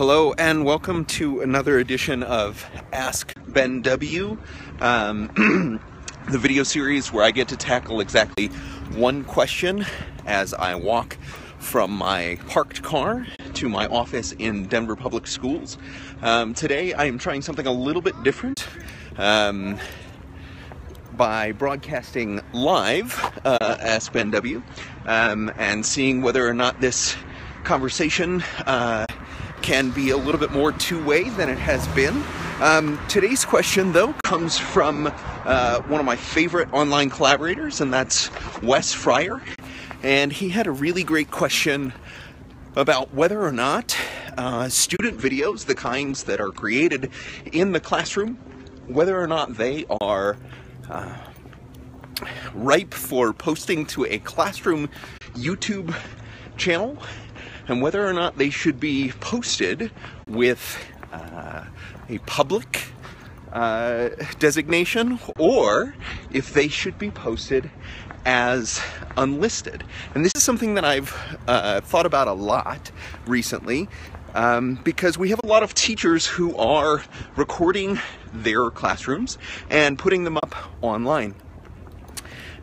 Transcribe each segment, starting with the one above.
Hello and welcome to another edition of Ask Ben W, the video series where I get to tackle exactly one question as I walk from my parked car to my office in Denver Public Schools. Today I am trying something a little bit different by broadcasting live Ask Ben W and seeing whether or not this conversation can be a little bit more two-way than it has been. Today's question, though, comes from one of my favorite online collaborators, and that's Wes Fryer. And he had a really great question about whether or not student videos, the kinds that are created in the classroom, whether or not they are ripe for posting to a classroom YouTube channel, and whether or not they should be posted with a public designation, or if they should be posted as unlisted. And this is something that I've thought about a lot recently, because we have a lot of teachers who are recording their classrooms and putting them up online.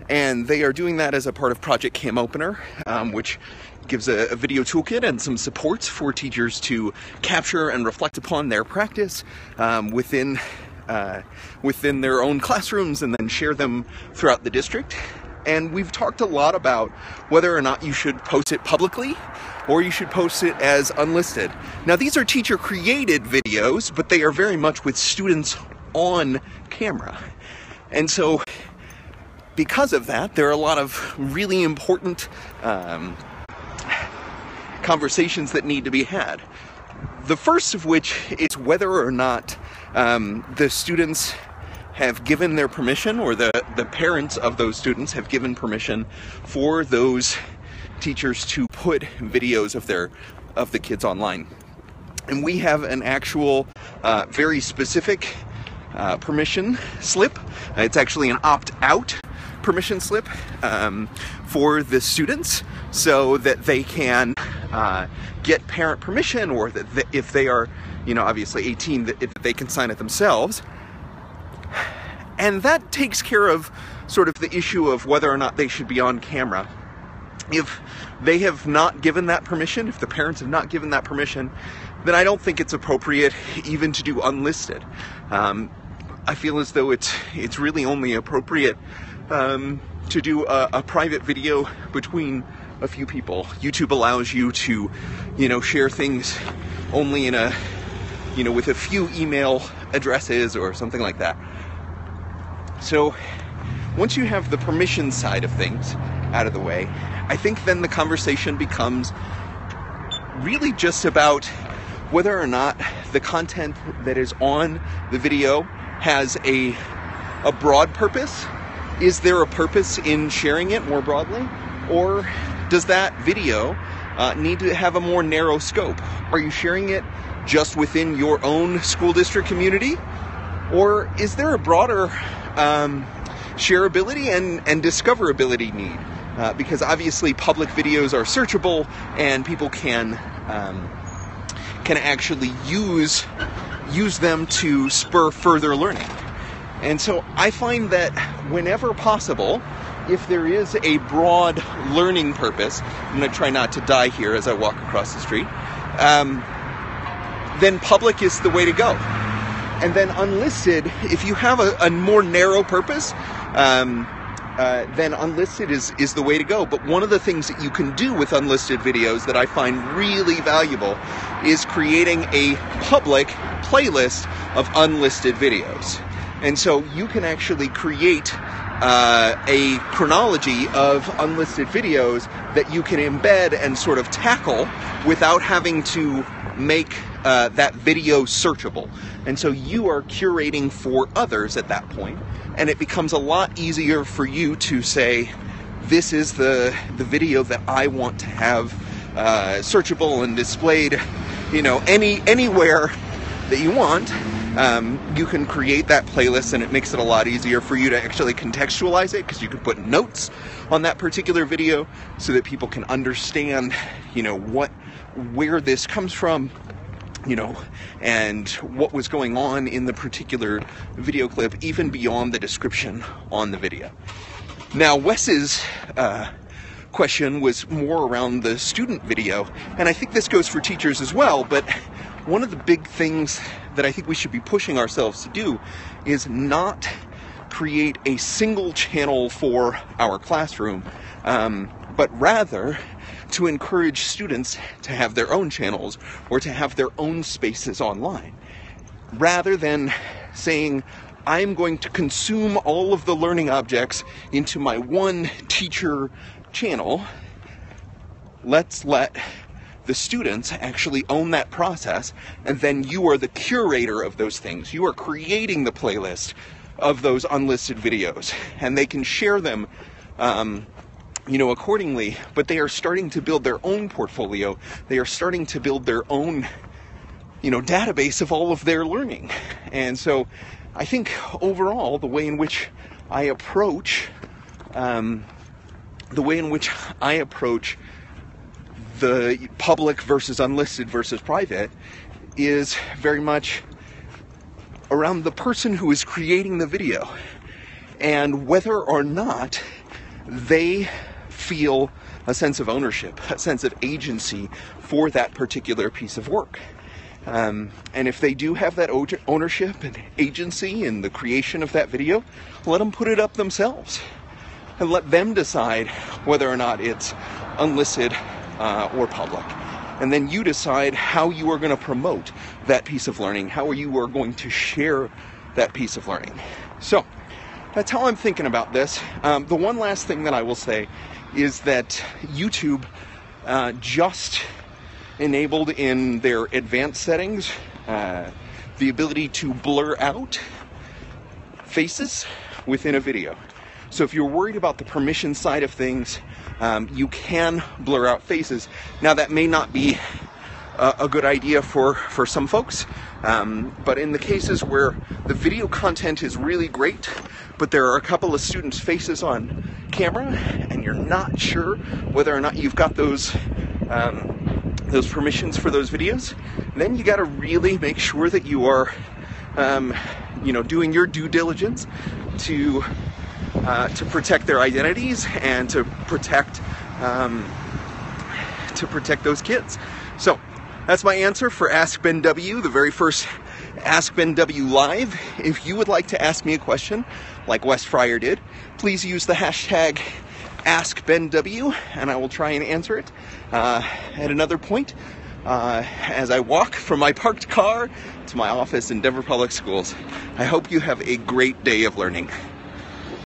And they are doing that as a part of Project Cam Opener, which gives a video toolkit and some supports for teachers to capture and reflect upon their practice within their own classrooms and then share them throughout the district. And we've talked a lot about whether or not you should post it publicly or you should post it as unlisted. Now, these are teacher-created videos, but they are very much with students on camera. And so because of that, there are a lot of really important conversations that need to be had. The first of which is whether or not the students have given their permission, or the parents of those students have given permission for those teachers to put videos of the kids online. And we have an actual very specific permission slip. It's actually an opt-out permission slip for the students, so that they can get parent permission, or that if they are, you know, obviously 18, that if they can sign it themselves. And that takes care of sort of the issue of whether or not they should be on camera. If they have not given that permission, if the parents have not given that permission, then I don't think it's appropriate even to do unlisted. I feel as though it's really only appropriate to do a private video between a few people. YouTube allows you to, you know, share things only in a, you know, with a few email addresses or something like that. So once you have the permission side of things out of the way, I think then the conversation becomes really just about whether or not the content that is on the video has a broad purpose. Is there a purpose in sharing it more broadly? Or does that video need to have a more narrow scope? Are you sharing it just within your own school district community? Or is there a broader shareability and discoverability need? Because obviously public videos are searchable and people can actually use them to spur further learning. And so I find that whenever possible, if there is a broad learning purpose, I'm going to try not to die here as I walk across the street, then public is the way to go. And then unlisted, if you have a more narrow purpose, then unlisted is the way to go. But one of the things that you can do with unlisted videos that I find really valuable is creating a public playlist of unlisted videos. And so you can actually create a chronology of unlisted videos that you can embed and sort of tackle without having to make that video searchable. And so you are curating for others at that point, and it becomes a lot easier for you to say, this is the video that I want to have searchable and displayed, you know, anywhere that you want. You can create that playlist, and it makes it a lot easier for you to actually contextualize it, because you can put notes on that particular video so that people can understand, you know, where this comes from, and what was going on in the particular video clip, even beyond the description on the video. Now, Wes's question was more around the student video, and I think this goes for teachers as well, but one of the big things that I think we should be pushing ourselves to do is not create a single channel for our classroom, but rather to encourage students to have their own channels or to have their own spaces online, rather than saying, I'm going to consume all of the learning objects into my one teacher channel. Let's let the students actually own that process, and then you are the curator of those things. You are creating the playlist of those unlisted videos, and they can share them accordingly, but they are starting to build their own portfolio. They are starting to build their own, database of all of their learning. And so I think overall, the way in which I approach the public versus unlisted versus private is very much around the person who is creating the video and whether or not they feel a sense of ownership, a sense of agency for that particular piece of work. And if they do have that ownership and agency in the creation of that video, let them put it up themselves and let them decide whether or not it's unlisted or public. And then you decide how you are going to promote that piece of learning, how you are going to share that piece of learning. So that's how I'm thinking about this. The one last thing that I will say is that YouTube just enabled in their advanced settings the ability to blur out faces within a video. So if you're worried about the permission side of things, you can blur out faces. Now, that may not be a good idea for some folks, but in the cases where the video content is really great, but there are a couple of students' faces on camera and you're not sure whether or not you've got those permissions for those videos, then you got to really make sure that you are doing your due diligence to protect their identities and to protect those kids. So that's my answer for Ask Ben W, the very first Ask Ben W Live. If you would like to ask me a question, like Wes Fryer did, please use the hashtag Ask Ben W, and I will try and answer it at another point as I walk from my parked car to my office in Denver Public Schools. I hope you have a great day of learning.